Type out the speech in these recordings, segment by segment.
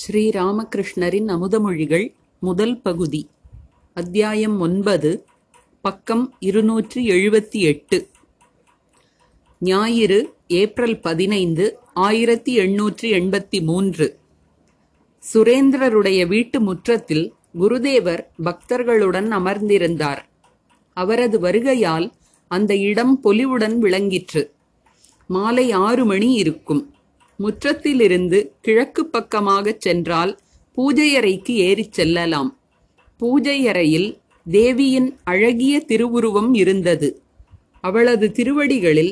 ஸ்ரீராமகிருஷ்ணரின் அமுதமொழிகள் முதல் பகுதி, அத்தியாயம் 9, பக்கம் 278. ஞாயிறு, ஏப்ரல் 15, 1883. சுரேந்திரருடைய வீட்டு முற்றத்தில் குருதேவர் பக்தர்களுடன் அமர்ந்திருந்தார். அவரது வருகையால் அந்த இடம் பொலிவுடன் விளங்கிற்று. மாலை 6 மணி இருக்கும். முற்றத்திலிருந்து கிழக்கு பக்கமாகச் சென்றால் பூஜையறைக்கு ஏறிச் செல்லலாம். பூஜையறையில் தேவியின் அழகிய திருவுருவம் இருந்தது. அவளது திருவடிகளில்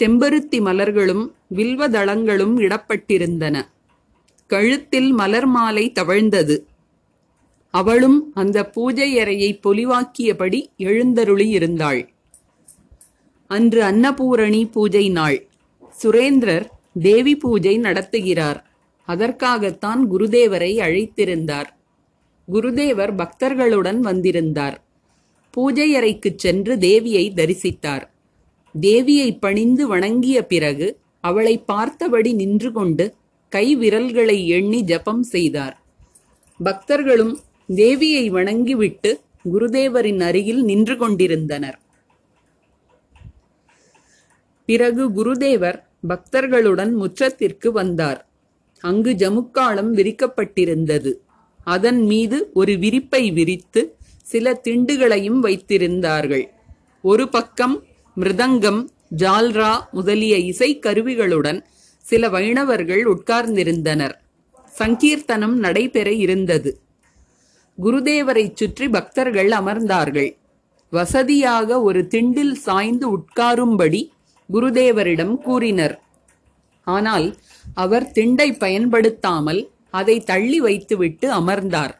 செம்பருத்தி மலர்களும் வில்வதளங்களும் இடப்பட்டிருந்தன. கழுத்தில் மலர் மாலை தவழ்ந்தது. அவளும் அந்த பூஜையறையை பொலிவாக்கியபடி எழுந்தருளி இருந்தாள். அன்று அன்னபூரணி பூஜை நாள். சுரேந்திரர் தேவி பூஜை நடத்துகிறார். அதற்காகத்தான் குருதேவரை அழைத்திருந்தார். குருதேவர் பக்தர்களுடன் வந்திருந்தார். பூஜையறைக்கு சென்று தேவியை தரிசித்தார். தேவியை பணிந்து வணங்கிய பிறகு அவளை பார்த்தபடி நின்று கொண்டு கை விரல்களை எண்ணி ஜபம் செய்தார். பக்தர்களும் தேவியை வணங்கிவிட்டு குருதேவரின் அருகில் நின்று கொண்டிருந்தனர். பிறகு குருதேவர் பக்தர்களுடன் முற்றத்திற்கு வந்தார். அங்கு ஜமுக்காலம் விரிக்கப்பட்டிருந்தது. அதன் மீது ஒரு விரிப்பை விரித்து சில திண்டுகளையும் வைத்திருந்தார்கள். ஒரு பக்கம் மிருதங்கம், ஜால்ரா முதலிய இசை கருவிகளுடன் சில வைணவர்கள் உட்கார்ந்திருந்தனர். சங்கீர்த்தனம் நடைபெற இருந்தது. குருதேவரை சுற்றி பக்தர்கள் அமர்ந்தார்கள். வசதியாக ஒரு திண்டில் சாய்ந்து உட்காரும்படி குருதேவரிடம் கூறினர். ஆனால் அவர் திண்டை பயன்படுத்தாமல் அதை தள்ளி வைத்துவிட்டு அமர்ந்தார்.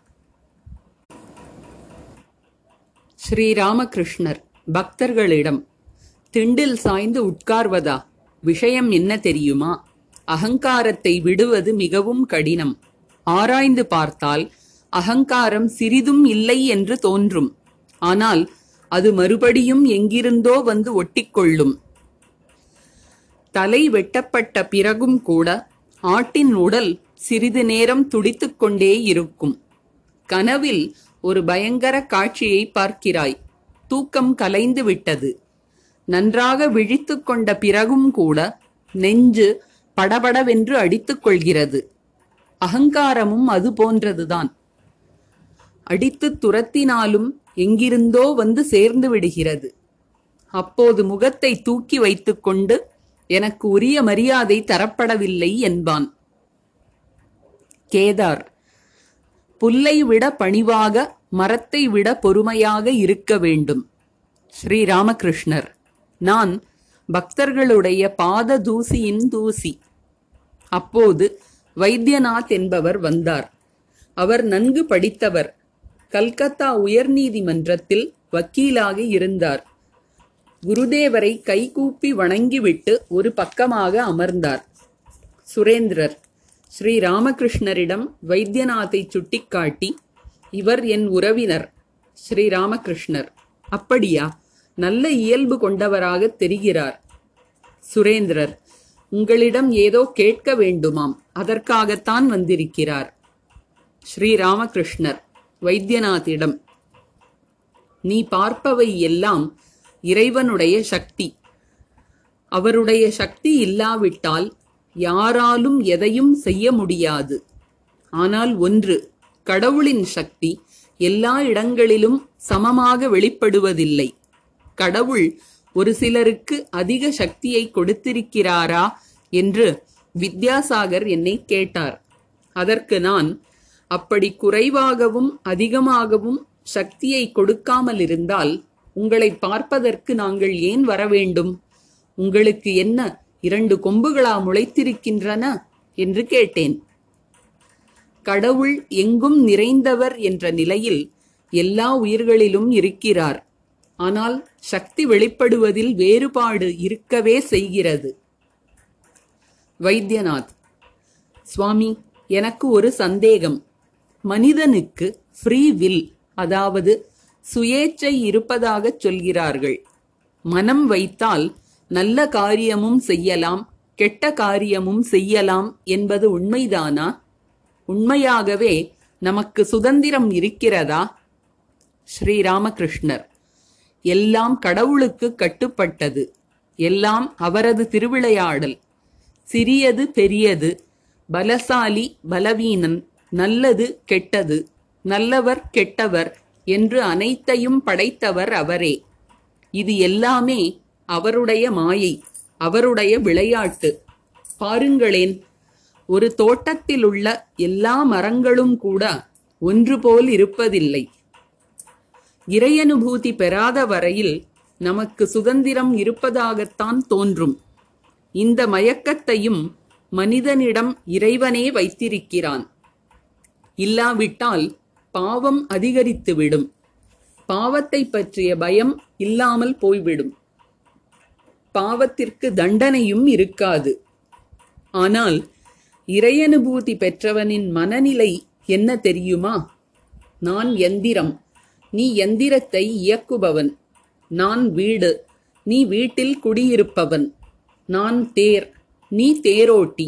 ஸ்ரீராமகிருஷ்ணர் பக்தர்களிடம், திண்டில் சாய்ந்து உட்கார்வதா? விஷயம் என்ன தெரியுமா? அகங்காரத்தை விடுவது மிகவும் கடினம். ஆராய்ந்து பார்த்தால் அகங்காரம் சிறிதும் இல்லை என்று தோன்றும். ஆனால் அது மறுபடியும் எங்கிருந்தோ வந்து ஒட்டிக்கொள்ளும். தலை வெட்டப்பட்ட பிறகும் கூட ஆட்டின் உடல் சிறிது நேரம் துடித்துக் கொண்டே இருக்கும். கனவில் ஒரு பயங்கர காட்சியை பார்க்கிறாய். தூக்கம் கலைந்து விட்டது. நன்றாக விழித்து கொண்ட பிறகும் கூட நெஞ்சு படபடவென்று அடித்துக் கொள்கிறது. அகங்காரமும் அது போன்றதுதான். அடித்து துரத்தினாலும் எங்கிருந்தோ வந்து சேர்ந்து விடுகிறது. அப்போது முகத்தை தூக்கி வைத்துக்கொண்டு எனக்கு உரிய மரியாதை தரப்படவில்லை என்பான். கேதார், புல்லை விட பணிவாக, மரத்தை விட பொறுமையாக இருக்க வேண்டும். ஸ்ரீராமகிருஷ்ணர், நான் பக்தர்களுடைய பாத தூசியின் தூசி. அப்போது வைத்தியநாத் என்பவர் வந்தார். அவர் நன்கு படித்தவர். கல்கத்தா உயர்நீதிமன்றத்தில் வக்கீலாக இருந்தார். குருதேவரை கைகூப்பி வணங்கிவிட்டு ஒரு பக்கமாக அமர்ந்தார். சுரேந்திரர் ஸ்ரீராமகிருஷ்ணரிடம் வைத்தியநாத்தை சுட்டிக்காட்டி, இவர் என் உறவினர். ஸ்ரீராமகிருஷ்ணர், அப்படியா? நல்ல இயல்பு கொண்டவராக தெரிகிறார். சுரேந்திரர், உங்களிடம் ஏதோ கேட்க வேண்டுமாம், அதற்காகத்தான் வந்திருக்கிறார். ஸ்ரீராமகிருஷ்ணர் வைத்தியநாத்திடம், நீ பார்ப்பவை எல்லாம் இறைவனுடைய சக்தி. அவருடைய சக்தி இல்லாவிட்டால் யாராலும் எதையும் செய்ய முடியாது. ஆனால் ஒன்று, கடவுளின் சக்தி எல்லா இடங்களிலும் சமமாக வெளிப்படுவதில்லை. கடவுள் ஒரு சிலருக்கு அதிக சக்தியை கொடுத்திருக்கிறாரா என்று வித்யாசாகர் என்னை கேட்டார். அதற்கு நான், அப்படி குறைவாகவும் அதிகமாகவும் சக்தியை கொடுக்காமல் இருந்தால் உங்களை பார்ப்பதற்கு நாங்கள் ஏன் வர வேண்டும்? உங்களுக்கு என்ன 2 கொம்புகளா முளைத்திருக்கின்றன என்று கேட்டேன். கடவுள் எங்கும் நிறைந்தவர் என்ற நிலையில் எல்லா உயிர்களிலும் இருக்கிறார். ஆனால் சக்தி வெளிப்படுவதில் வேறுபாடு இருக்கவே செய்கிறது. வைத்தியநாத், சுவாமி, எனக்கு ஒரு சந்தேகம். மனிதனுக்கு ஃப்ரீ வில், அதாவது சுயேச்சை இருப்பதாக சொல்கிறார்கள். மனம் வைத்தால் நல்ல காரியமும் செய்யலாம், கெட்ட காரியமும் செய்யலாம் என்பது உண்மைதானா? உண்மையாகவே நமக்கு சுதந்திரம் இருக்கிறதா? ஸ்ரீராமகிருஷ்ணர்: எல்லாம் கடவுளுக்கு கட்டுப்பட்டது, எல்லாம் அவரது திருவிளையாடல். சிறியது பெரியது, பலசாலி பலவீனன், நல்லது கெட்டது, நல்லவர் கெட்டவர் என்று அனைத்தையும் படைத்தவர் அவரே. இது எல்லாமே அவருடைய மாயை, அவருடைய விளையாட்டு. பாருங்களேன், ஒரு தோட்டத்தில் உள்ள எல்லா மரங்களும் கூட ஒன்று போல் இருப்பதில்லை. இறையனுபூதி பெறாத வரையில் நமக்கு சுதந்திரம் இருப்பதாகத்தான் தோன்றும். இந்த மயக்கத்தையும் மனிதனிடம் இறைவனே வைத்திருக்கிறான். இல்லாவிட்டால் பாவம் அதிகரித்துவிடும். பாவத்தை பற்றிய பயம் இல்லாமல் போய்விடும். பாவத்திற்கு தண்டனையும் இருக்காது. ஆனால் இறையனுபூதி பெற்றவனின் மனநிலை என்ன தெரியுமா? நான் எந்திரம், நீ எந்திரத்தை இயக்குபவன். நான் வீடு, நீ வீட்டில் குடியிருப்பவன். நான் தேர், நீ தேரோட்டி.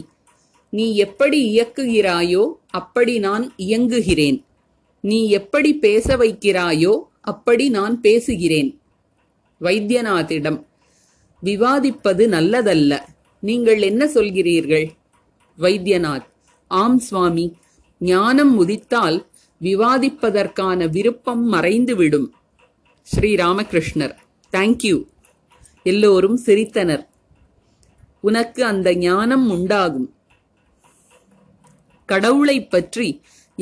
நீ எப்படி இயக்குகிறாயோ அப்படி நான் இயங்குகிறேன். நீ எப்படி பேச வைக்கிறாயோ அப்படி நான் பேசுகிறேன். வைத்தியநாத்திடம்: விவாதிப்பது நல்லதல்ல, நீங்கள் என்ன சொல்கிறீர்கள்? வைத்தியநாத்: ஆம் சுவாமி, ஞானம் உதித்தால் விவாதிப்பதற்கான விருப்பம் மறைந்துவிடும். ஸ்ரீராமகிருஷ்ணர்: தேங்க்யூ. எல்லோரும் சிரித்தனர். உனக்கு அந்த ஞானம் உண்டாகும். கடவுளை பற்றி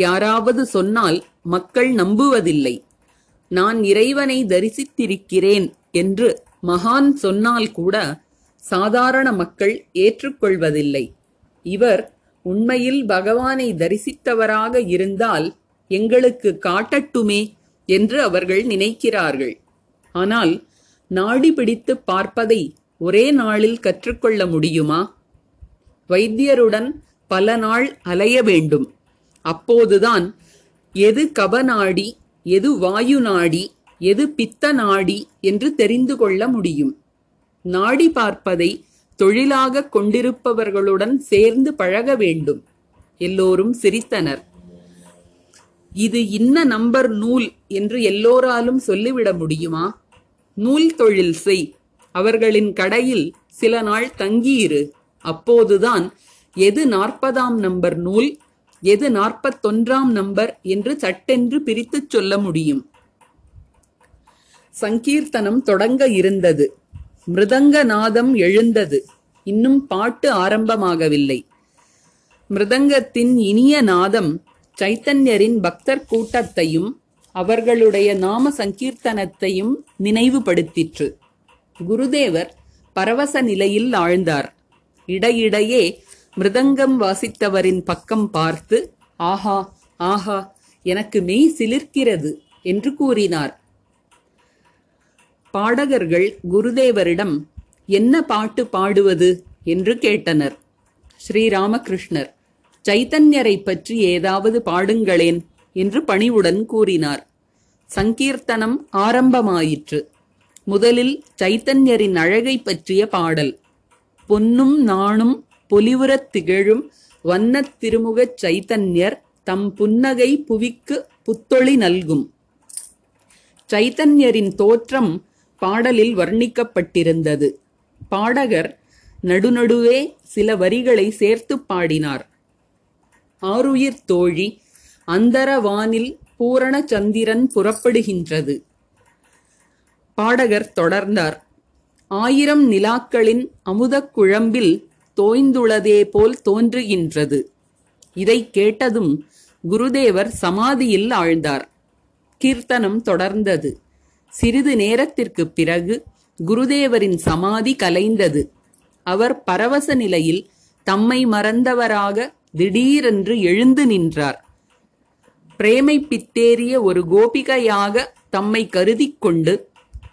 யாராவது சொன்னால் மக்கள் நம்புவதில்லை. நான் இறைவனை தரிசித்திருக்கிறேன் என்று மகான் சொன்னால் கூட சாதாரண மக்கள் ஏற்றுக்கொள்வதில்லை. இவர் உண்மையில் பகவானை தரிசித்தவராக இருந்தால் எங்களுக்கு காட்டட்டுமே என்று அவர்கள் நினைக்கிறார்கள். ஆனால் நாடி பிடித்து பார்ப்பதை ஒரே நாளில் கற்றுக்கொள்ள முடியுமா? வைத்தியருடன் பல நாள் அலைய வேண்டும். அப்போதுதான் எது கபநாடி, எது வாயு நாடி, எது பித்த நாடி என்று தெரிந்து கொள்ள முடியும். நாடி பார்ப்பதை தொழிலாக கொண்டிருப்பவர்களுடன் சேர்ந்து பழக வேண்டும். எல்லோரும் சிரித்தனர். இது இன்ன நம்பர் நூல் என்று எல்லோராலும் சொல்லிவிட முடியுமா? நூல் தொழில் செய், அவர்களின் கடையில் சில நாள் தங்கியிரு. அப்போதுதான் எது 40ஆம் நம்பர் நூல், எது 41ஆம் நம்பர் என்று சட்டென்று பிரித்துச் சொல்ல முடியும். சங்கீர்த்தனம் தொடங்க இருந்தது. மிருதங்க நாதம் எழுந்தது. இன்னும் பாட்டு ஆரம்பமாகவில்லை. மிருதங்கத்தின் இனிய நாதம் சைத்தன்யரின் பக்தர் கூட்டத்தையும் அவர்களுடைய நாம சங்கீர்த்தனத்தையும் நினைவுபடுத்திற்று. குருதேவர் பரவச நிலையில் ஆழ்ந்தார். இடையிடையே மிருதங்கம் வாசித்தவரின் பக்கம் பார்த்து ஆஹா ஆஹா எனக்கு மெய் சிலிர்க்கிறது என்று கூறினார். பாடகர்கள் குருதேவரிடம் என்ன பாட்டு பாடுவது என்று கேட்டனர். ஸ்ரீராமகிருஷ்ணர் சைத்தன்யரை பற்றி ஏதாவது பாடுங்களேன் என்று பணிவுடன் கூறினார். சங்கீர்த்தனம் ஆரம்பமாயிற்று. முதலில் சைத்தன்யரின் அழகை பற்றிய பாடல். பொன்னும் நாணும் பொலிவுறத் திகழும் வண்ணத் திருமுகச் சைத்தன்யர் தம் புன்னகை புவிக்கு புத்தொளி நல்கும். சைத்தன்யரின் தோற்றம் பாடலில் வர்ணிக்கப்பட்டிருந்தது. பாடகர் நடுநடுவே சில வரிகளை சேர்த்து பாடினார். ஆருயிர் தோழி அந்தர வானில் பூரண சந்திரன் புறப்படுகின்றது. பாடகர் தொடர்ந்தார். 1000 நிலாக்களின் அமுதக் குழம்பில் தோய்ந்துள்ளதே போல் தோன்றுகின்றது. இதை கேட்டதும் குருதேவர் சமாதியில் ஆழ்ந்தார். கீர்த்தனம் தொடர்ந்தது. சிறிது நேரத்திற்கு பிறகு குருதேவரின் சமாதி கலைந்தது. அவர் பரவச நிலையில் தம்மை மறந்தவராக திடீரென்று எழுந்து நின்றார். பிரேமை பித்தேறிய ஒரு கோபிகையாக தம்மை கருதி கொண்டு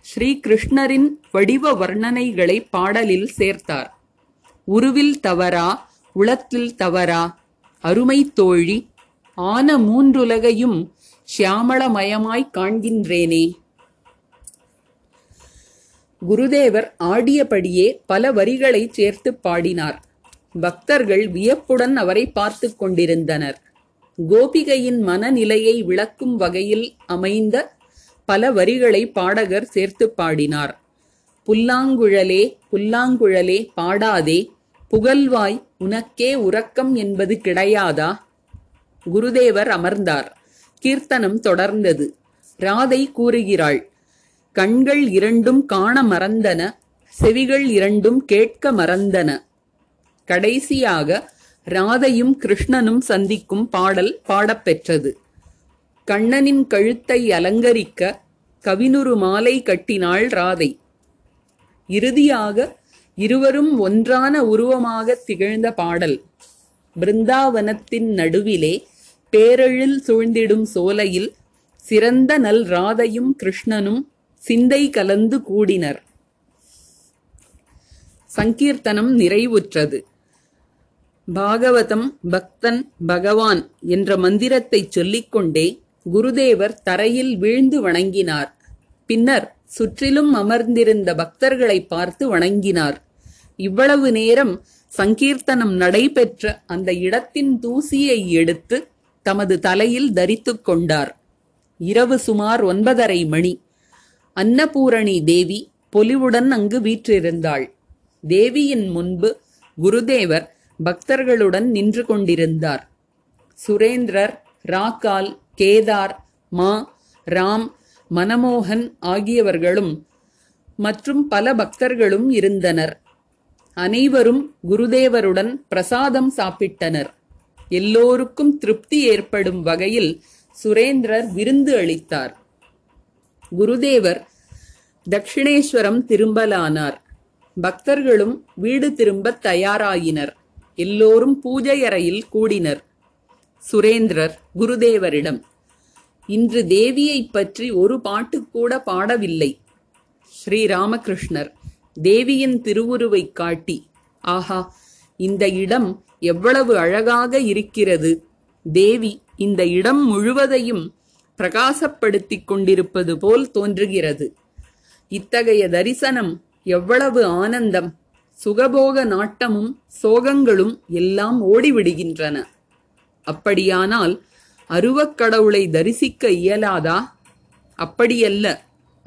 ஸ்ரீகிருஷ்ணரின் வடிவ வர்ணனைகளை பாடலில் சேர்த்தார். உருவில் தவறா உளத்தில் தவறா அருமை தோழி, ஆன மூன்றுலகையும் சியாமளமயமாய் காண்கின்றேனே. குருதேவர் ஆடியபடியே பல வரிகளை சேர்த்து பாடினார். பக்தர்கள் வியப்புடன் அவரை பார்த்து கொண்டிருந்தனர். கோபிகையின் மனநிலையை விளக்கும் வகையில் அமைந்த பல வரிகளை பாடகர் சேர்த்து பாடினார். புல்லாங்குழலே புல்லாங்குழலே பாடாதே, புகழ்வாய் உனக்கே உறக்கம் என்பது கிடையாதா? குருதேவர் அமர்ந்தார். கீர்த்தனம் தொடர்ந்தது. ராதை கூறுகிறாள், கண்கள் இரண்டும் காண மறந்தன, செவிகள் இரண்டும் கேட்க மறந்தன. கடைசியாக ராதையும் கிருஷ்ணனும் சந்திக்கும் பாடல் பாடப்பெற்றது. கண்ணனின் கழுத்தை அலங்கரிக்க கவினுரு மாலை கட்டினாள் ராதை. இறுதியாக இருவரும் ஒன்றான உருவமாக திகழ்ந்த பாடல். பிருந்தாவனத்தின் நடுவிலே பேரெழில் சூழ்ந்திடும் சோலையில் சிறந்த நல் ராதையும் கிருஷ்ணனும் சிந்தை கலந்து கூடினர். சங்கீர்த்தனம் நிறைவுற்றது. பாகவதம், பக்தன், பகவான் என்ற மந்திரத்தை சொல்லிக்கொண்டே குருதேவர் தரையில் வீழ்ந்து வணங்கினார். பின்னர் சுற்றிலும் அமர்ந்திருந்த பக்தர்களை பார்த்து வணங்கினார். இவ்வளவு நேரம் சங்கீர்த்தனம் நடைபெற்ற அந்த இடத்தின் தூசியை எடுத்து தமது தலையில் தரித்து கொண்டார். இரவு சுமார் 9:30 மணி. அன்னபூரணி தேவி பொலிவுடன் அங்கு வீற்றிருந்தாள். தேவியின் முன்பு குருதேவர் பக்தர்களுடன் நின்று கொண்டிருந்தார். சுரேந்திரர், ராக்கால், கேதார், மா, ராம், மனமோகன் ஆகியவர்களும் மற்றும் பல பக்தர்களும் இருந்தனர். அனைவரும் குருதேவருடன் பிரசாதம் சாப்பிட்டனர். எல்லோருக்கும் திருப்தி ஏற்படும் வகையில் சுரேந்திரர் விருந்து அளித்தார். குருதேவர் தட்சிணேஸ்வரம் திரும்பலானார். பக்தர்களும் வீடு திரும்ப தயாராயினர். எல்லோரும் பூஜை அறையில் கூடினர். சுரேந்திரர் குருதேவரிடம், இன்று தேவியை பற்றி ஒரு பாட்டு கூட பாடவில்லை. ஸ்ரீராமகிருஷ்ணர் தேவியின் திருவுருவை காட்டி, ஆஹா, இந்த இடம் எவ்வளவு அழகாக இருக்கிறது, தேவி இந்த இடம் முழுவதையும் பிரகாசப்படுத்தி கொண்டிருப்பது போல் தோன்றுகிறது, இத்தகைய தரிசனம் எவ்வளவு ஆனந்தம், சுகபோக நாட்டமும் சோகங்களும் எல்லாம் ஓடிவிடுகின்றன, அப்படியானால் அருவக்கடவுளை தரிசிக்க இயலாதா? அப்படியல்ல,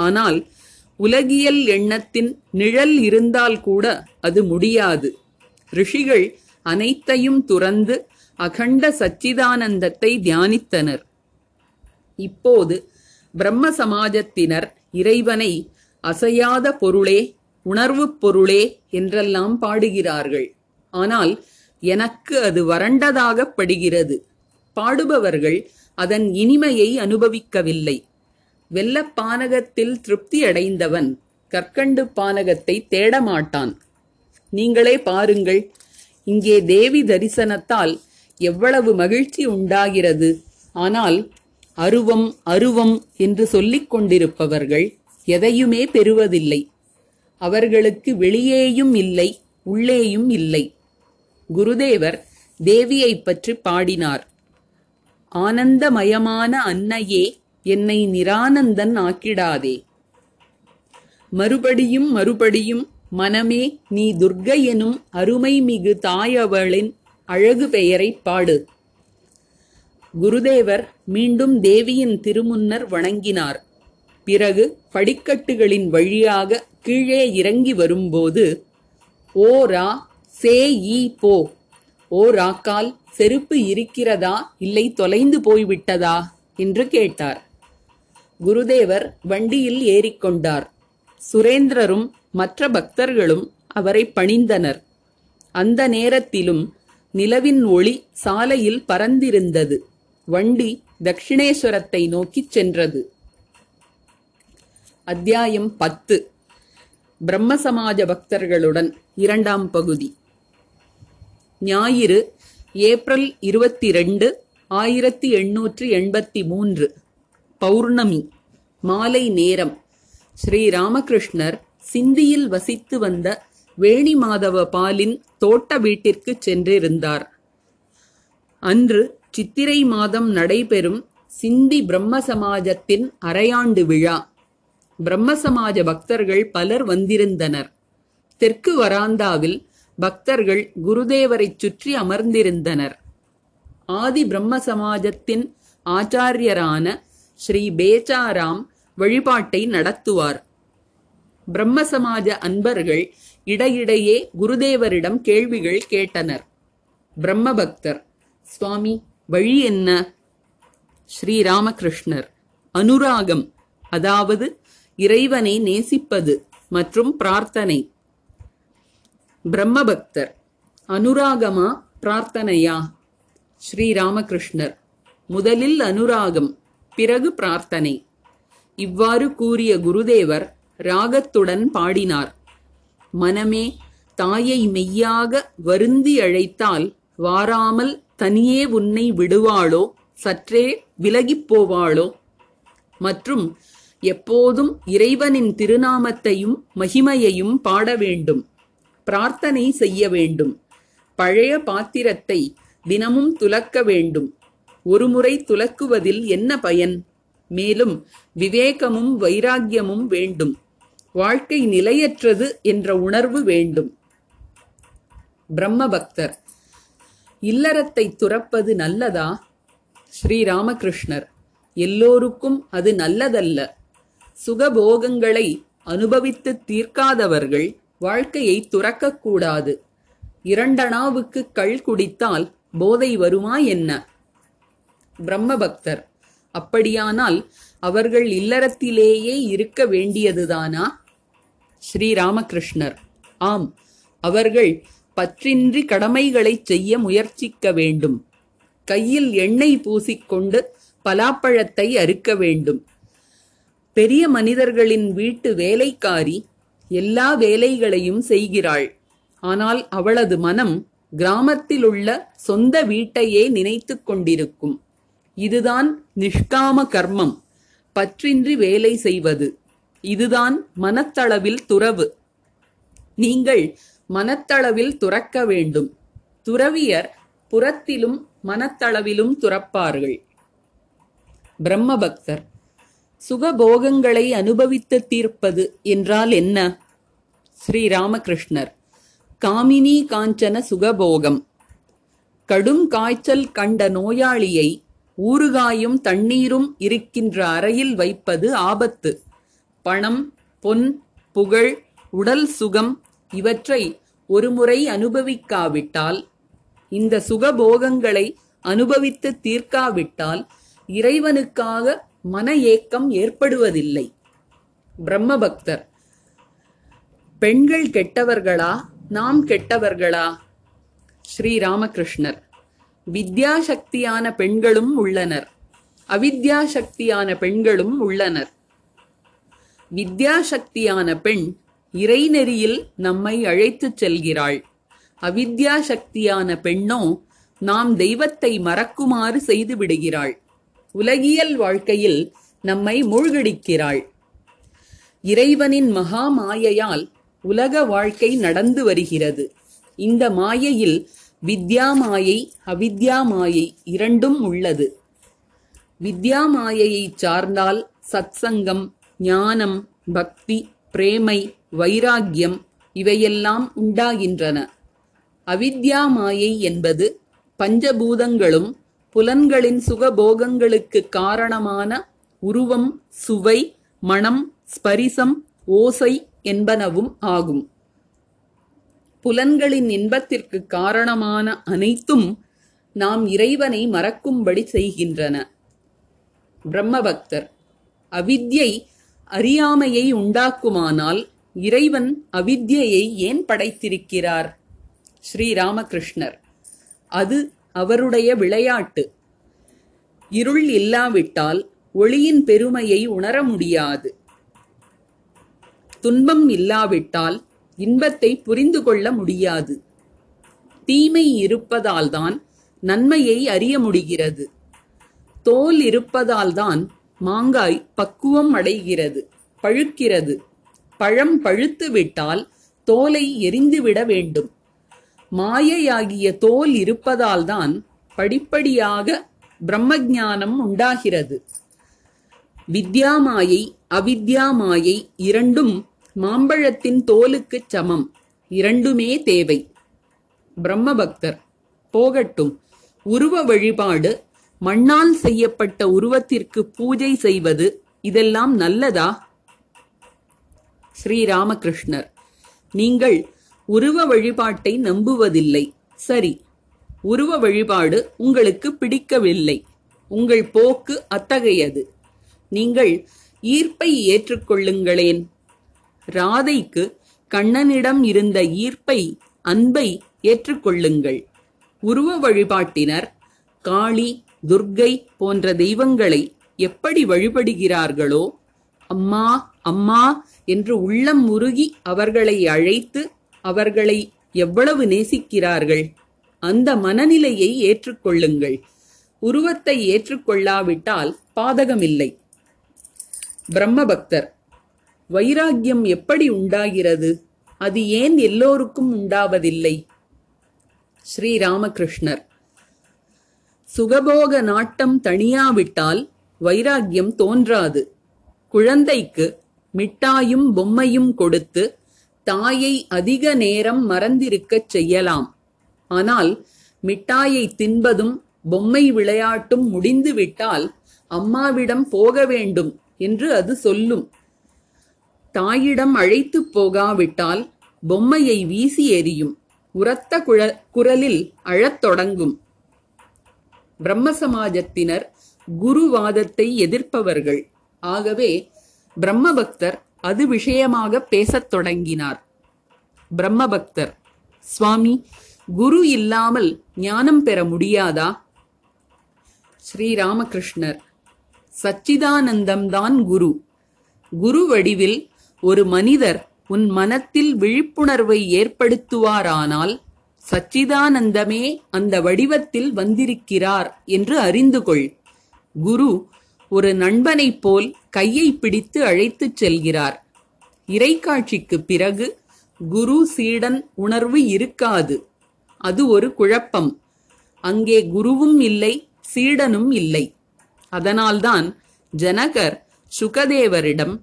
ஆனால் உலகியல் எண்ணத்தின் நிழல் இருந்தால் கூட அது முடியாது. ரிஷிகள் அனைத்தையும் துறந்து அகண்ட சச்சிதானந்தத்தை தியானித்தனர். இப்போது பிரம்மசமாஜத்தினர் இறைவனை அசையாத பொருளே, உணர்வு பொருளே என்றெல்லாம் பாடுகிறார்கள். ஆனால் எனக்கு அது வறண்டதாக படுகிறது. பாடுபவர்கள் அதன் இனிமையை அனுபவிக்கவில்லை. வெள்ளப்பானகத்தில் திருப்தி அடைந்தவன் கற்கண்டு பானகத்தை தேடமாட்டான். நீங்களே பாருங்கள், இங்கே தேவி தரிசனத்தால் எவ்வளவு மகிழ்ச்சி உண்டாகிறது. ஆனால் அருவம் அருவம் என்று சொல்லிக் கொண்டிருப்பவர்கள் எதையுமே பெறுவதில்லை. அவர்களுக்கு வெளியேயும் இல்லை, உள்ளேயும் இல்லை. குருதேவர் தேவியை பற்றி பாடினார். ஆனந்தமயமான அன்னையே, என்னை நிரானந்தன் ஆக்கிடாதே. மறுபடியும் மறுபடியும் மனமே, நீ துர்கை எனும் அருமை மிகு தாயவளின் அழகு பெயரை பாடு. குருதேவர் மீண்டும் தேவியின் திருமுன்னர் வணங்கினார். பிறகு படிக்கட்டுகளின் வழியாக கீழே இறங்கி வரும்போது, ஓ ரா சே ஈ போ, ஓ ராக்கால், செருப்பு இருக்கிறதா இல்லை தொலைந்து போய்விட்டதா என்று கேட்டார். குருதேவர் வண்டியில் ஏறிக்கொண்டார். சுரேந்திரரும் மற்ற பக்தர்களும் அவரை பணிந்தனர். அந்த நேரத்திலும் நிலவின் ஒளி சாலையில் பறந்திருந்தது. வண்டி தட்சிணேஸ்வரத்தை நோக்கிச் சென்றது. அத்தியாயம் 10. பிரம்மசமாஜ பக்தர்களுடன் 2ஆம் பகுதி. ஞாயிறு, ஏப்ரல் 22, 1883. பௌர்ணமி, மாலை நேரம். ஸ்ரீராமகிருஷ்ணர் சிந்தியில் வசித்து வந்த வேணி மாதவ பாலின் தோட்ட வீட்டிற்கு சென்றிருந்தார். அன்று சித்திரை மாதம் நடைபெறும் சிந்தி பிரம்மசமாஜத்தின் அரையாண்டு விழா. பிரம்மசமாஜ பக்தர்கள் பலர் வந்திருந்தனர். தெற்கு வராந்தாவில் பக்தர்கள் குருதேவரை சுற்றி அமர்ந்திருந்தனர். ஆதி பிரம்மசமாஜத்தின் ஆச்சாரியரான ஸ்ரீ பேசாராம் வழிபாட்டை நடத்துவார். பிரம்மசமாஜ அன்பர்கள் இடையிடையே குருதேவரிடம் கேள்விகள் கேட்டனர். பிரம்மபக்தர்: சுவாமி, வழி என்ன? ஸ்ரீராமகிருஷ்ணர்: அனுராகம், அதாவது இறைவனை நேசிப்பது மற்றும் பிரார்த்தனை. பிரம்மபக்தர்: அனுராகமா பிரார்த்தனையா? ஸ்ரீராமகிருஷ்ணர்: முதலில் அனுராகம், பிறகு பிரார்த்தனை. இவ்வாறு கூறிய குருதேவர் ராகத்துடன் பாடினார். மனமே, தாயை மெய்யாக வருந்தி அழைத்தால் வாராமல் தனியே உன்னை விடுவாளோ, சற்றே விலகிப் போவாளோ, மற்றும் எப்போதும் இறைவனின் திருநாமத்தையும் மகிமையையும் பாட வேண்டும், பிரார்த்தனை செய்ய வேண்டும். பழைய பாத்திரத்தை தினமும் துலக்க வேண்டும். ஒருமுறை துலக்குவதில் என்ன பயன்? மேலும் விவேகமும் வைராக்கியமும் வேண்டும். வாழ்க்கை நிலையற்றது என்ற உணர்வு வேண்டும். பிரம்மபக்தர்: இல்லறத்தை துறப்பது நல்லதா? ஸ்ரீராமகிருஷ்ணர்: எல்லோருக்கும் அது நல்லதல்ல. சுகபோகங்களை அனுபவித்து தீர்க்காதவர்கள் வாழ்க்கையை துறக்கக்கூடாது. இரண்டனாவுக்கு கள் குடித்தால் போதை வருமா என்ன? பிரம்மபக்தர்: அப்படியானால் அவர்கள் இல்லறத்திலேயே இருக்க வேண்டியதுதானா? ஸ்ரீராமகிருஷ்ணர்: ஆம், அவர்கள் பற்றின்றி கடமைகளை செய்ய முயற்சிக்க வேண்டும். கையில் எண்ணெய் பூசிக்கொண்டு பலாப்பழத்தை அறுக்க வேண்டும். பெரிய மனிதர்களின் வீட்டு வேலைக்காரி எல்லா வேலைகளையும் செய்கிறாள். ஆனால் அவளது மனம் கிராமத்திலுள்ள சொந்த வீட்டையே நினைத்து கொண்டிருக்கும். இதுதான் நிஷ்காம கர்மம், பற்றின்றி வேலை செய்வது. இதுதான் மனத்தளவில் துறவு. நீங்கள் மனத்தளவில் துறக்க வேண்டும். துறவியர் புறத்திலும் மனத்தளவிலும் துறப்பார்கள். பிரம்மபக்தர்: சுகபோகங்களை அனுபவித்து தீர்ப்பது என்றால் என்ன? ஸ்ரீராமகிருஷ்ணர்: காமினி காஞ்சன சுகபோகம். கடும் காய்ச்சல் கண்ட நோயாளியை ஊறுகாயும் தண்ணீரும் இருக்கின்ற அறையில் வைப்பது ஆபத்து. பணம், பொன், புகழ், உடல் சுகம் இவற்றை ஒருமுறை அனுபவிக்காவிட்டால், இந்த சுகபோகங்களை அனுபவித்து தீர்க்காவிட்டால் இறைவனுக்காக மன ஏக்கம் ஏற்படுவதில்லை. பிரம்மபக்தர்: பெண்கள் கெட்டவர்களா, நாம் கெட்டவர்களா? ஸ்ரீராமகிருஷ்ணர்: வித்யாசக்தியான பெண்களும் உள்ளனர், அவித்யாசக்தியான பெண்களும் உள்ளனர். வித்யாசக்தியான பெண் இறைநெறியில் நம்மை அழைத்து செல்கிறாள். அவித்யாசக்தியான பெண்ணோ நாம் தெய்வத்தை மறக்குமாறு செய்து விடுகிறாள். உலகியல் வாழ்க்கையில் நம்மை மூழ்கடிக்கிறாள். இறைவனின் மகா மாயையால் உலக வாழ்க்கை நடந்து வருகிறது. இந்த மாயையில் வித்யாமாயை, அவித்யாமாயை இரண்டும் உள்ளது. வித்யாமாயையை சார்ந்தால் சத்சங்கம், ஞானம், பக்தி, பிரேமை, வைராக்கியம் இவையெல்லாம் உண்டாகின்றன. அவித்யாமாயை என்பது பஞ்சபூதங்களும் புலன்களின் சுகபோகங்களுக்கு காரணமான உருவம், சுவை, மனம், ஸ்பரிசம், ஓசை என்பனவும் ஆகும். புலன்களின் இன்பத்திற்கு காரணமான அனைத்தும் நாம் இறைவனை மறக்கும்படி செய்கின்றன. பிரம்மபக்தர்: அவித்யை அறியாமையை உண்டாக்குமானால் இறைவன் அவித்யை ஏன் படைத்திருக்கிறார்? ஸ்ரீராமகிருஷ்ணர்: அது அவருடைய விளையாட்டு. இருள் இல்லாவிட்டால் ஒளியின் பெருமையை உணர முடியாது. துன்பம் இல்லாவிட்டால் இன்பத்தை புரிந்து கொள்ள முடியாது. தீமை இருப்பதால்தான் நன்மையை அறிய முடிகிறது. தோல் இருப்பதால்தான் மாங்காய் பக்குவம் அடைகிறது, பழுக்கிறது. பழம் பழுத்து விட்டால் தோலை எரிந்துவிட வேண்டும். மாயையாகிய தோல் இருப்பதால்தான் படிப்படியாக பிரம்மஞானம் உண்டாகிறது. வித்யாமாயை, அவித்யாமாயை இரண்டும் மாம்பழத்தின் தோலுக்கு சமம். இரண்டுமே தேவை. பிரம்மபக்தர்: போகட்டும், உருவ வழிபாடு, மண்ணால் செய்யப்பட்ட உருவத்திற்கு பூஜை செய்வது இதெல்லாம் நல்லதா? ஸ்ரீராமகிருஷ்ணர்: நீங்கள் உருவ வழிபாட்டை நம்புவதில்லை, சரி. உருவ வழிபாடு உங்களுக்கு பிடிக்கவில்லை, உங்கள் போக்கு அத்தகையது. நீங்கள் ஈர்ப்பை ஏற்றுக்கொள்ளுங்களேன். ராதைக்கு கண்ணனிடம் இருந்த ஈர்ப்பை, அன்பை ஏற்றுக்கொள்ளுங்கள். உருவ வழிபாட்டினர் காளி, துர்க்கை போன்ற தெய்வங்களை எப்படி வழிபடுகிறார்களோ, அம்மா அம்மா என்று உள்ளம் உருகி அவர்களை அழைத்து அவர்களை எவ்வளவு நேசிக்கிறார்கள், அந்த மனநிலையை ஏற்றுக்கொள்ளுங்கள். உருவத்தை ஏற்றுக்கொள்ளாவிட்டால் பாதகமில்லை. பிரம்மபக்தர்: வைராக்கியம் எப்படி உண்டாகிறது? அது ஏன் எல்லோருக்கும் உண்டாவதில்லை? ஸ்ரீராமகிருஷ்ணர்: சுகபோக நாட்டம் தணியாவிட்டால் வைராக்கியம் தோன்றாது. குழந்தைக்கு மிட்டாயும் பொம்மையும் கொடுத்து தாயை அதிக நேரம் மறந்திருக்கச் செய்யலாம். ஆனால் மிட்டாயை தின்பதும் பொம்மை விளையாட்டும் முடிந்துவிட்டால் அம்மாவிடம் போக வேண்டும் என்று அது சொல்லும். தாயிடம் அழைத்து போகாவிட்டால் பொம்மையை வீசி எறியும். உரத்த குரலில் அழத் தொடங்கும். பிரம்மசமாஜத்தினர் குருவாதத்தை எதிர்ப்பவர்கள். ஆகவே பிரம்மபக்தர் அது விஷயமாக பேசத் தொடங்கினார். பிரம்மபக்தர்: சுவாமி, குரு இல்லாமல் ஞானம் பெற முடியாதா? ஸ்ரீராமகிருஷ்ணர்: சச்சிதானந்தம்தான் குரு. குரு வடிவில் ஒரு மனிதர் உன் மனத்தில் விழிப்புணர்வை ஏற்படுத்துவாரானால் சச்சிதானந்தமே அந்த வடிவத்தில் வந்திருக்கிறார் என்று அறிந்து கொள். குரு ஒரு நண்பனைப் போல் கையை பிடித்து அழைத்துச் செல்கிறார். இறைக்காட்சிக்கு பிறகு குரு சீடன் உணர்வு இருக்காது. அது ஒரு குழப்பம். அங்கே குருவும் இல்லை, சீடனும் இல்லை. அதனால்தான் ஜனகர் சுகதேவரிடம்,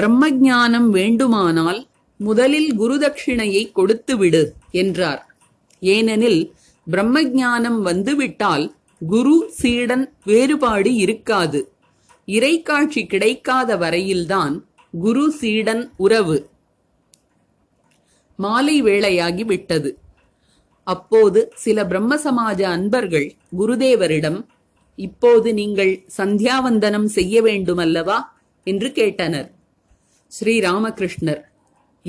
பிரம்மஞானம் வேண்டுமானால் முதலில் குருதட்சிணையை கொடுத்துவிடு என்றார். ஏனெனில் பிரம்மஞானம் வந்துவிட்டால் குரு சீடன் வேறுபாடு இருக்காது. இறைக்காட்சி கிடைக்காத வரையில்தான் குரு சீடன் உறவு. மாலை வேளையாகி விட்டது. அப்போது சில பிரம்மசமாஜ அன்பர்கள் குருதேவரிடம், இப்போது நீங்கள் சந்தியாவந்தனம் செய்ய வேண்டுமல்லவா என்று கேட்டனர். ஸ்ரீராமகிருஷ்ணர்: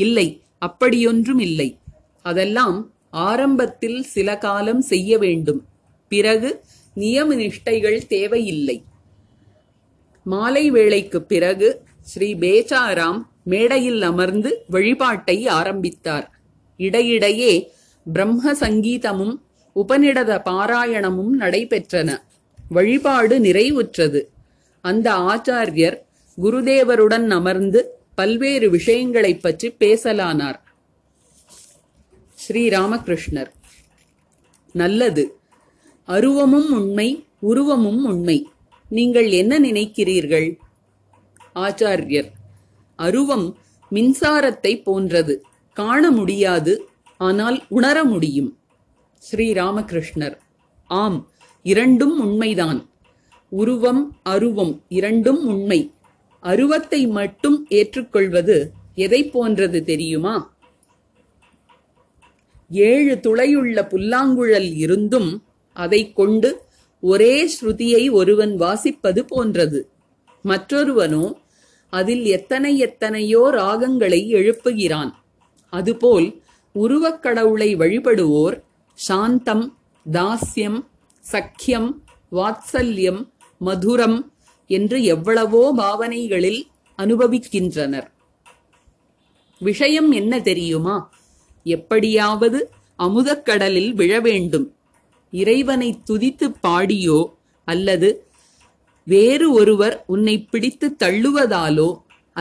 இல்லை, அப்படியொன்றும் இல்லை. அதெல்லாம் ஆரம்பத்தில் சில காலம் செய்ய வேண்டும், பிறகு நியம நிஷ்டைகள் தேவையில்லை. மாலை வேளைக்கு பிறகு ஸ்ரீ பேசாராம் மேடையில் அமர்ந்து வழிபாட்டை ஆரம்பித்தார். இடையிடையே பிரம்ம சங்கீதமும் உபநிடத பாராயணமும் நடைபெற்றன. வழிபாடு நிறைவுற்றது. அந்த ஆச்சாரியர் குருதேவருடன் அமர்ந்து பல்வேறு விஷயங்களை பற்றி பேசலானார். ஸ்ரீராமகிருஷ்ணர்: நல்லது, அருவமும் உண்மை, உருவமும் உண்மை. நீங்கள் என்ன நினைக்கிறீர்கள்? ஆச்சாரியர்: அருவம் மின்சாரத்தை போன்றது, காண முடியாது, ஆனால் உணர முடியும். ஸ்ரீராமகிருஷ்ணர்: ஆம், இரண்டும் உண்மைதான். உருவம் அருவம் இரண்டும் உண்மை. அருவத்தை மட்டும் ஏற்றுக்கொள்வது எதை போன்றது தெரியுமா? 7 துளையுள்ள புல்லாங்குழல் இருந்தும் அதை கொண்டு ஒரே ஸ்ருதியை ஒருவன் வாசிப்பது போன்றது. மற்றொருவனோ அதில் எத்தனை எத்தனையோ ராகங்களை எழுப்புகிறான். அதுபோல் உருவக்கடவுளை வழிபடுவோர் சாந்தம், தாஸ்யம், சக்கியம், வாத்சல்யம், மதுரம் என்று எவ்வளவோ பாவனைகளில் அனுபவிக்கின்றனர். விஷயம் என்ன தெரியுமா? எப்படியாவது அமுதக்கடலில் விழ வேண்டும். இறைவனை துதித்து பாடியோ அல்லது வேறு ஒருவர் உன்னை பிடித்து தள்ளுவதாலோ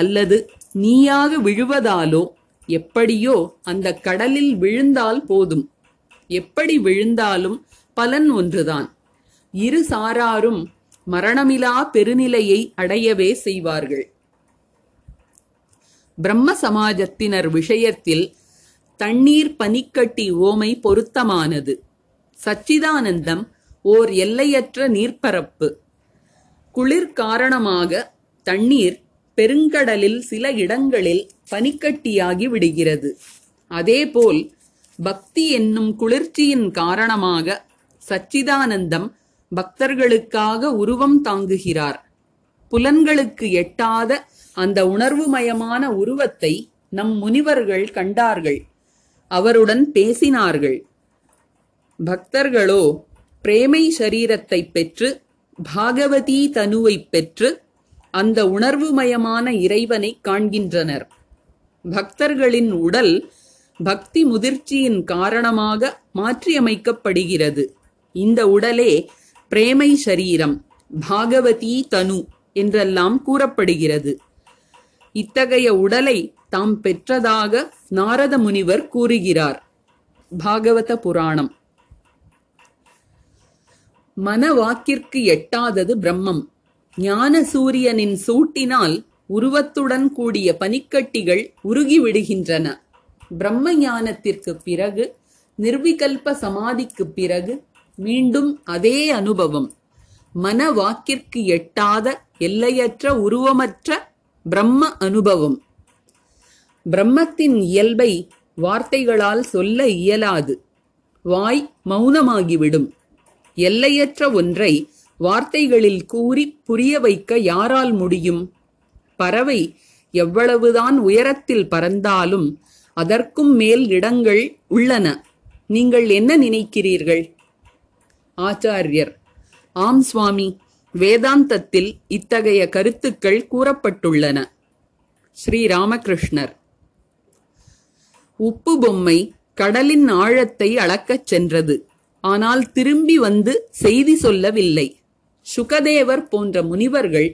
அல்லது நீயாக விழுவதாலோ எப்படியோ அந்த கடலில் விழுந்தால் போதும். எப்படி விழுந்தாலும் பலன் ஒன்றுதான். இரு சாராரும் மரணமிலா பெருநிலையை அடையவே செய்வார்கள். பிரம்ம சமாஜத்தினர் விஷயத்தில் தண்ணீர் பனிக்கட்டி ஓமை பொருத்தமானது. சச்சிதானந்தம் ஓர் எல்லையற்ற நீர்ப்பரப்பு. குளிர் காரணமாக தண்ணீர் பெருங்கடலில் சில இடங்களில் பனிக்கட்டியாகி விடுகிறது. அதேபோல் பக்தி என்னும் குளிர்ச்சியின் காரணமாக சச்சிதானந்தம் பக்தர்களுக்காக உருவம் தாங்குகிறார். புலன்களுக்கு எட்டாத அந்த உணர்வுமயமான உருவத்தை நம் முனிவர்கள் கண்டார்கள், அவருடன் பேசினார்கள். பக்தர்களோ பிரேமை சரீரத்தை பெற்று பாகவதி தனுவை பெற்று அந்த உணர்வுமயமான இறைவனை காண்கின்றனர். பக்தர்களின் உடல் பக்தி முதிர்ச்சியின் காரணமாக மாற்றியமைக்கப்படுகிறது. இந்த உடலே பிரேமை சரீரம், பாகவதி தனு என்றெல்லாம் கூறப்படுகிறது. இத்தகைய உடலை தாம் பெற்றதாக நாரத முனிவர் கூறுகிறார். பாகவத புராணம். மனவாக்கிற்கு எட்டாதது பிரம்மம். ஞான சூரியனின் சூட்டினால் உருவத்துடன் கூடிய பனிக்கட்டிகள் உருகிவிடுகின்றன. பிரம்ம ஞானத்திற்கு பிறகு, நிர்விகல்ப சமாதிக்கு பிறகு மீண்டும் அதே அனுபவம். மனவாக்கிற்கு எட்டாத எல்லையற்ற உருவமற்ற பிரம்ம அனுபவம். பிரம்மத்தின் இயல்பை வார்த்தைகளால் சொல்ல இயலாது. வாய் மௌனமாகிவிடும். எல்லையற்ற ஒன்றை வார்த்தைகளில் கூறி புரிய வைக்க யாரால் முடியும்? பறவை எவ்வளவுதான் உயரத்தில் பறந்தாலும் அதற்கும் மேல் இடங்கள் உள்ளன. நீங்கள் என்ன நினைக்கிறீர்கள்? ஆச்சாரியர்: ஆம் சுவாமி, வேதாந்தத்தில் இத்தகைய கருத்துக்கள் கூறப்பட்டுள்ளன. ஸ்ரீராமகிருஷ்ணர்: உப்பு பொம்மை கடலின் ஆழத்தை அளக்கச் சென்றது, ஆனால் திரும்பி வந்து செய்தி சொல்லவில்லை. சுகதேவர் போன்ற முனிவர்கள்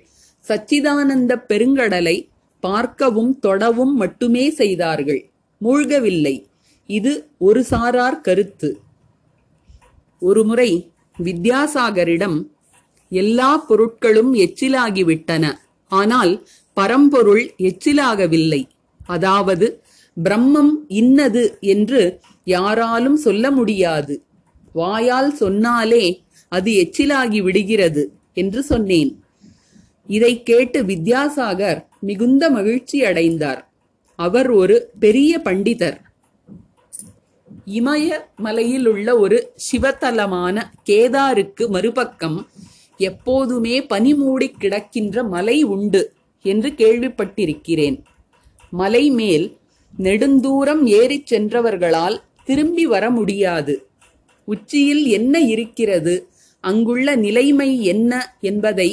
சச்சிதானந்த பெருங்கடலை பார்க்கவும் தொடவும் மட்டுமே செய்தார்கள், மூழ்கவில்லை. இது ஒரு சாரார் கருத்து. ஒருமுறை வித்யாசாகரிடம், எல்லா பொருட்களும் எச்சிலாகிவிட்டன, ஆனால் பரம்பொருள் எச்சிலாகவில்லை, அதாவது பிரம்மம் இன்னது என்று யாராலும் சொல்ல முடியாது, வாயால் சொன்னாலே அது எச்சிலாகி விடுகிறது என்று சொன்னேன். இதை கேட்டு வித்யாசாகர் மிகுந்த மகிழ்ச்சி அடைந்தார். அவர் ஒரு பெரிய பண்டிதர். இமயமலையில் உள்ள ஒரு சிவத்தலமான கேதாருக்கு மறுபக்கம் எப்போதுமே பனிமூடி கிடக்கின்ற மலை உண்டு என்று கேள்விப்பட்டிருக்கிறேன். மலை மேல் நெடுந்தூரம் ஏறி சென்றவர்களால் திரும்பி வர முடியாது. உச்சியில் என்ன இருக்கிறது, அங்குள்ள நிலைமை என்ன என்பதை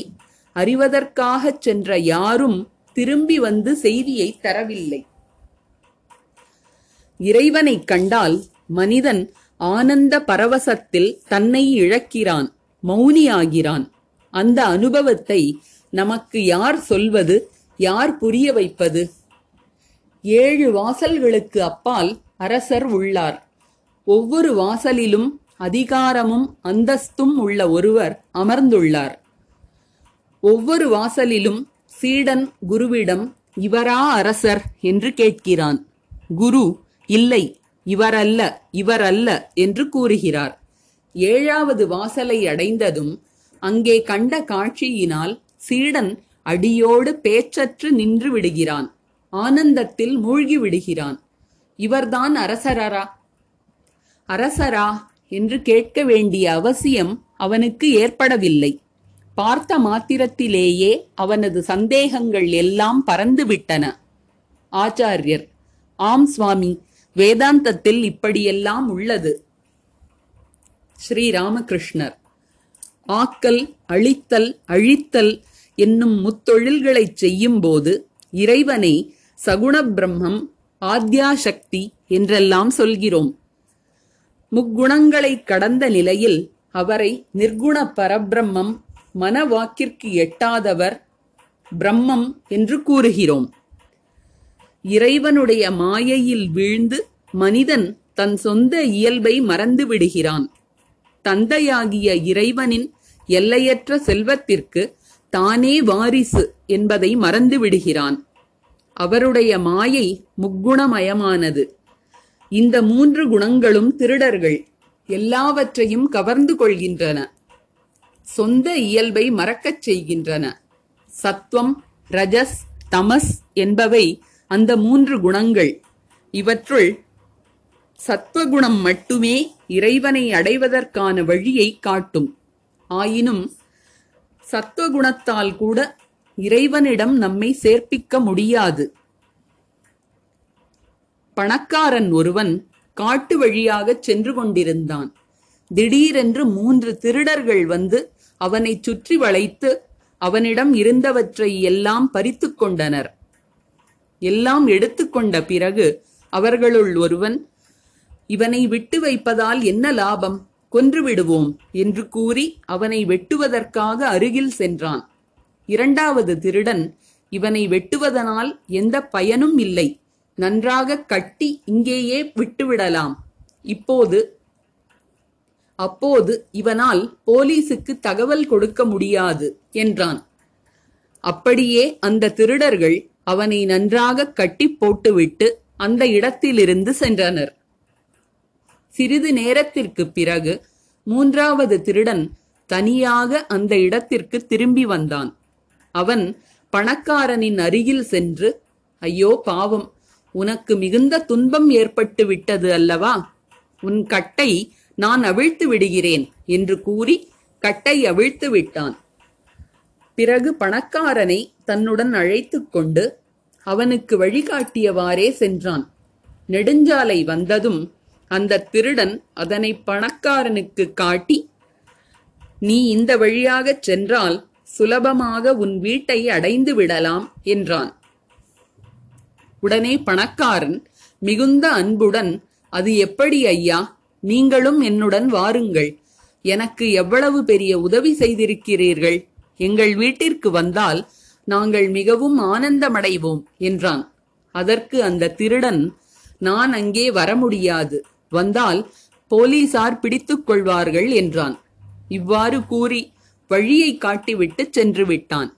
அறிவதற்காகச் சென்ற யாரும் திரும்பி வந்து செய்தியை தரவில்லை. இறைவனை கண்டால் மனிதன் ஆனந்த பரவசத்தில் தன்னை இழக்கிறான், மௌனியாகிறான். அந்த அனுபவத்தை நமக்கு யார் சொல்வது, யார் புரிய வைப்பது? 7 வாசல்களுக்கு அப்பால் அரசர் உள்ளார். ஒவ்வொரு வாசலிலும் அதிகாரமும் அந்தஸ்தும் உள்ள ஒருவர் அமர்ந்துள்ளார். ஒவ்வொரு வாசலிலும் சீடன் குருவிடம், இவரா அரசர் என்று கேட்கிறான். குரு, இல்லை, இவரல்ல, இவரல்ல என்று கூறுகிறார். 7வது வாசலை அடைந்ததும் அங்கே கண்ட காட்சியினால் சீடன் அடியோடு பேச்சற்று நின்று விடுகிறான், ஆனந்தத்தில் மூழ்கி விடுகிறான். இவர்தான் அரசரா என்று கேட்க வேண்டிய அவசியம் அவனுக்கு ஏற்படவில்லை. பார்த்த மாத்திரத்திலேயே அவனது சந்தேகங்கள் எல்லாம் பறந்துவிட்டன. ஆச்சாரியர்: ஆம் சுவாமி, வேதாந்தத்தில் இப்படியெல்லாம் உள்ளது. ஸ்ரீராமகிருஷ்ணர்: ஆக்கல், அழித்தல், அழித்தல் என்னும் முத்தொழில்களை செய்யும் போது இறைவனை சகுண பிரம்மம், ஆத்யாசக்தி என்றெல்லாம் சொல்கிறோம். முக்குணங்களை கடந்த நிலையில் அவரை நிர்குண பரபிரம்மம், மனவாக்கிற்கு எட்டாதவர் பிரம்மம் என்று கூறுகிறோம். இறைவனுடைய மாயையில் வீழ்ந்து மனிதன் தன் சொந்த இயல்பை மறந்து விடுகிறான். தந்தையாகிய இறைவனின் எல்லையற்ற செல்வத்திற்கு தானே வாரிசு என்பதை மறந்து விடுகிறான். அவருடைய மாயை முக்குணமயமானது. இந்த 3 குணங்களும் திருடர்கள். எல்லாவற்றையும் கவர்ந்து கொள்கின்றன, சொந்த இயல்பை மறக்கச் செய்கின்றன. சத்வம், ரஜஸ், தமஸ் என்பவை அந்த மூன்று குணங்கள். இவற்றுள் சத்வகுணம் மட்டுமே இறைவனை அடைவதற்கான வழியை காட்டும். ஆயினும் சத்வகுணத்தால் கூட இறைவனிடம் நம்மை சேர்ப்பிக்க முடியாது. பணக்காரன் ஒருவன் காட்டு வழியாக சென்று கொண்டிருந்தான். திடீரென்று 3 திருடர்கள் வந்து அவனை சுற்றி வளைத்து அவனிடம் இருந்தவற்றை எல்லாம் பறித்து கொண்டனர். எல்லாம் எடுத்துக்கொண்ட பிறகு அவர்களுள் ஒருவன், இவனை விட்டு வைப்பதால் என்ன லாபம், கொன்று விடுவோம் என்று கூறி அவனை வெட்டுவதற்காக அருகில் சென்றான். இரண்டாவது திருடன், இவனை வெட்டுவதனால் எந்த பயனும் இல்லை, நன்றாக கட்டி இங்கேயே விட்டுவிடலாம், அப்போது இவனால் போலீசுக்கு தகவல் கொடுக்க முடியாது என்றான். அப்படியே அந்த திருடர்கள் அவனை நன்றாக கட்டி போட்டுவிட்டு அந்த இடத்திலிருந்து சென்றனர். சிறிது நேரத்திற்கு பிறகு 3வது திருடன் தனியாக அந்த இடத்திற்கு திரும்பி வந்தான். அவன் பணக்காரனின் அருகில் சென்று, ஐயோ பாவம், உனக்கு மிகுந்த துன்பம் ஏற்பட்டு விட்டது அல்லவா, உன் கட்டை நான் அவிழ்த்து விடுகிறேன் என்று கூறி கட்டை அவிழ்த்து விட்டான். பிறகு பணக்காரனை தன்னுடன் அழைத்து கொண்டு அவனுக்கு வழிகாட்டியவாறே சென்றான். நெடுஞ்சாலை வந்ததும் அந்த திருடன் அதனை பணக்காரனுக்கு காட்டி, நீ இந்த வழியாகச் சென்றால் சுலபமாக உன் வீட்டை அடைந்து விடலாம் என்றான். உடனே பணக்காரன் மிகுந்த அன்புடன், அது எப்படி ஐயா, நீங்களும் என்னுடன் வாருங்கள், எனக்கு எவ்வளவு பெரிய உதவி செய்திருக்கிறீர்கள், எங்கள் வீட்டிற்கு வந்தால் நாங்கள் மிகவும் ஆனந்தமடைவோம் என்றான். அதற்கு அந்த திருடன், நான் அங்கே வர முடியாது, வந்தால் போலீசார் பிடித்துக் கொள்வார்கள் என்றான். இவ்வாறு கூறி வழியை காட்டிவிட்டு சென்று விட்டான்.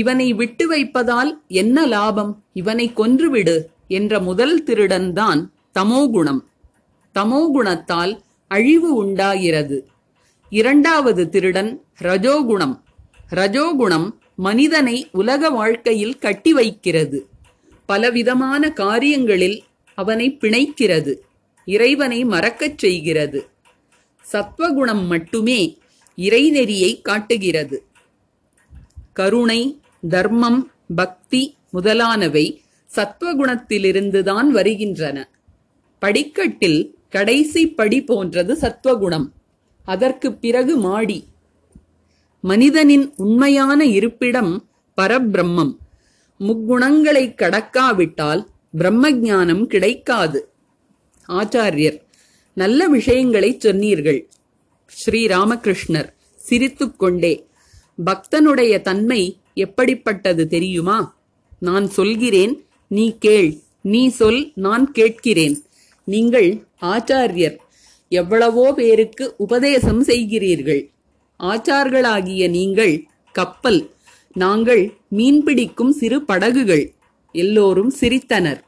இவனை விட்டு வைப்பதால் என்ன லாபம், இவனை கொன்றுவிடு என்ற முதல் திருடன் தான் தமோகுணம். தமோகுணத்தால் அழிவு உண்டாகிறது. 2வது திருடன் ரஜோகுணம். ரஜோகுணம் மனிதனை உலக வாழ்க்கையில் கட்டி வைக்கிறது, பலவிதமான காரியங்களில் அவனை பிணைக்கிறது, இறைவனை மறக்கச் செய்கிறது. சத்வகுணம் மட்டுமே இறைநெறியை காட்டுகிறது. கருணை, தர்மம், பக்தி முதலானவை சத்வகுணத்திலிருந்துதான் வருகின்றன. படிக்கட்டில் கடைசி படி போன்றது சத்வகுணம், அதற்கு பிறகு மாடி. மனிதனின் உண்மையான இருப்பிடம் பரபிரம்மம். முக்குணங்களை கடக்காவிட்டால் பிரம்மஞானம் கிடைக்காது. ஆச்சாரியர் நல்ல விஷயங்களை சொன்னீர்கள். ஸ்ரீராமகிருஷ்ணர் சிரித்துக்கொண்டே, பக்தனுடைய தன்மை எப்படிப்பட்டது தெரியுமா? நான் சொல்கிறேன், நீ கேள், நீ சொல், நான் கேட்கிறேன். நீங்கள் ஆச்சாரியர் எவ்வளவோ பேருக்கு உபதேசம் செய்கிறீர்கள். ஆச்சார்களாகிய நீங்கள் கப்பல், நாங்கள் மீன்பிடிக்கும் சிறு படகுகள். எல்லோரும் சிரித்தனர்.